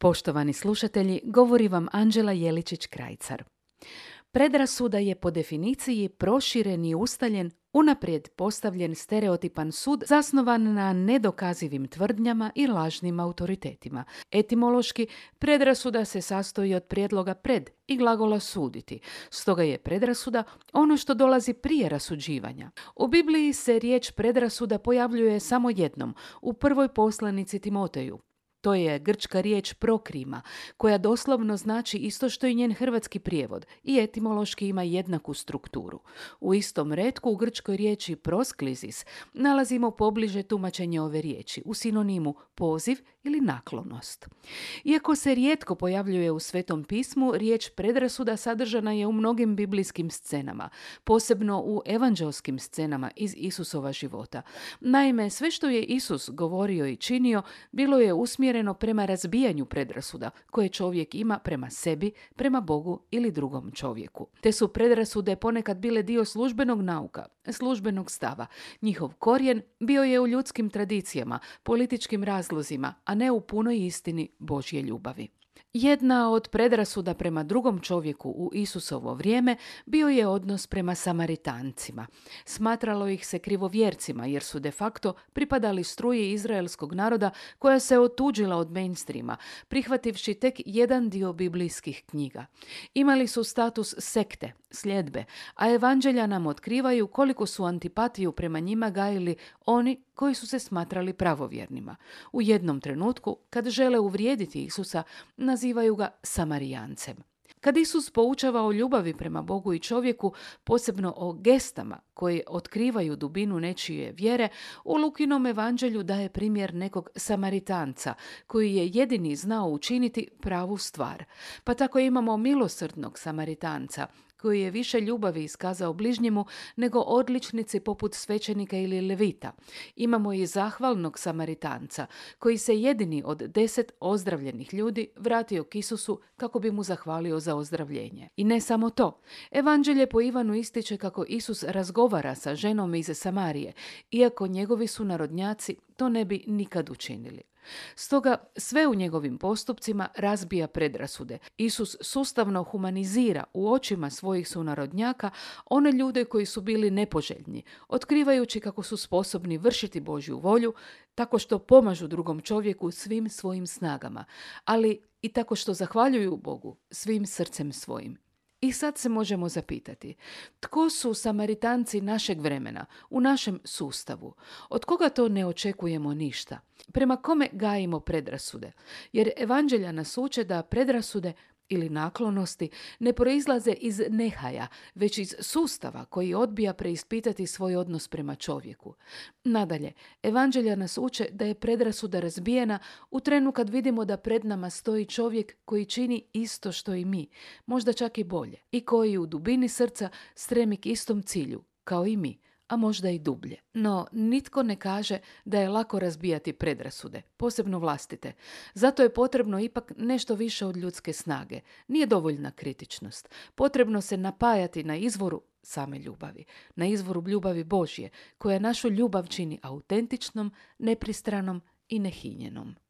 Poštovani slušatelji, govori vam Anđela Jeličić-Krajcar. Predrasuda je po definiciji proširen i ustaljen, unaprijed postavljen stereotipan sud zasnovan na nedokazivim tvrdnjama i lažnim autoritetima. Etimološki, predrasuda se sastoji od prijedloga pred i glagola suditi. Stoga je predrasuda ono što dolazi prije rasuđivanja. U Bibliji se riječ predrasuda pojavljuje samo jednom, u prvoj poslanici Timoteju. To je grčka riječ prokrima, koja doslovno znači isto što i njen hrvatski prijevod i etimološki ima jednaku strukturu. U istom retku u grčkoj riječi prosklisis nalazimo pobliže tumačenje ove riječi u sinonimu poziv ili naklonost. Iako se rijetko pojavljuje u Svetom pismu, riječ predrasuda sadržana je u mnogim biblijskim scenama, posebno u evanđelskim scenama iz Isusova života. Naime, sve što je Isus govorio i činio, bilo je usmjereno prema razbijanju predrasuda koje čovjek ima prema sebi, prema Bogu ili drugom čovjeku. Te su predrasude ponekad bile dio službenog nauka, službenog stava. Njihov korijen bio je u ljudskim tradicijama, političkim razlozima, a ne u punoj istini Božje ljubavi. Jedna od predrasuda prema drugom čovjeku u Isusovo vrijeme bio je odnos prema Samaritancima. Smatralo ih se krivovjercima jer su de facto pripadali struji izraelskog naroda koja se otuđila od mainstreama, prihvativši tek jedan dio biblijskih knjiga. Imali su status sekte, sljedbe, a evanđelja nam otkrivaju koliko su antipatiju prema njima gajili oni koji su se smatrali pravovjernima. U jednom trenutku, kad žele uvrijediti Isusa, nazivaju ga Samarijancem. Kad Isus poučava o ljubavi prema Bogu i čovjeku, posebno o gestama koje otkrivaju dubinu nečije vjere, u Lukinom evanđelju daje primjer nekog Samaritanca koji je jedini znao učiniti pravu stvar. Pa tako imamo milosrdnog Samaritanca koji je više ljubavi iskazao bližnjemu nego odličnici poput svećenika ili levita. Imamo i zahvalnog Samaritanca, koji se jedini od 10 ozdravljenih ljudi vratio k Isusu kako bi mu zahvalio za ozdravljenje. I ne samo to. Evanđelje po Ivanu ističe kako Isus razgovara sa ženom iz Samarije, iako njegovi sunarodnjaci to ne bi nikad učinili. Stoga sve u njegovim postupcima razbija predrasude. Isus sustavno humanizira u očima svojih sunarodnjaka one ljude koji su bili nepoželjni, otkrivajući kako su sposobni vršiti Božju volju tako što pomažu drugom čovjeku svim svojim snagama, ali i tako što zahvaljuju Bogu svim srcem svojim. I sad se možemo zapitati, tko su Samaritanci našeg vremena, u našem sustavu? Od koga to ne očekujemo ništa? Prema kome gajimo predrasude? Jer evanđelja nas uče da predrasude ili naklonosti ne proizlaze iz nehaja, već iz sustava koji odbija preispitati svoj odnos prema čovjeku. Nadalje, evanđelja nas uče da je predrasuda razbijena u trenu kad vidimo da pred nama stoji čovjek koji čini isto što i mi, možda čak i bolje, i koji u dubini srca stremi k istom cilju, kao i mi, a možda i dublje. No, nitko ne kaže da je lako razbijati predrasude, posebno vlastite. Zato je potrebno ipak nešto više od ljudske snage. Nije dovoljna kritičnost. Potrebno se napajati na izvoru same ljubavi, na izvoru ljubavi Božje, koja našu ljubav čini autentičnom, nepristranom i nehinjenom.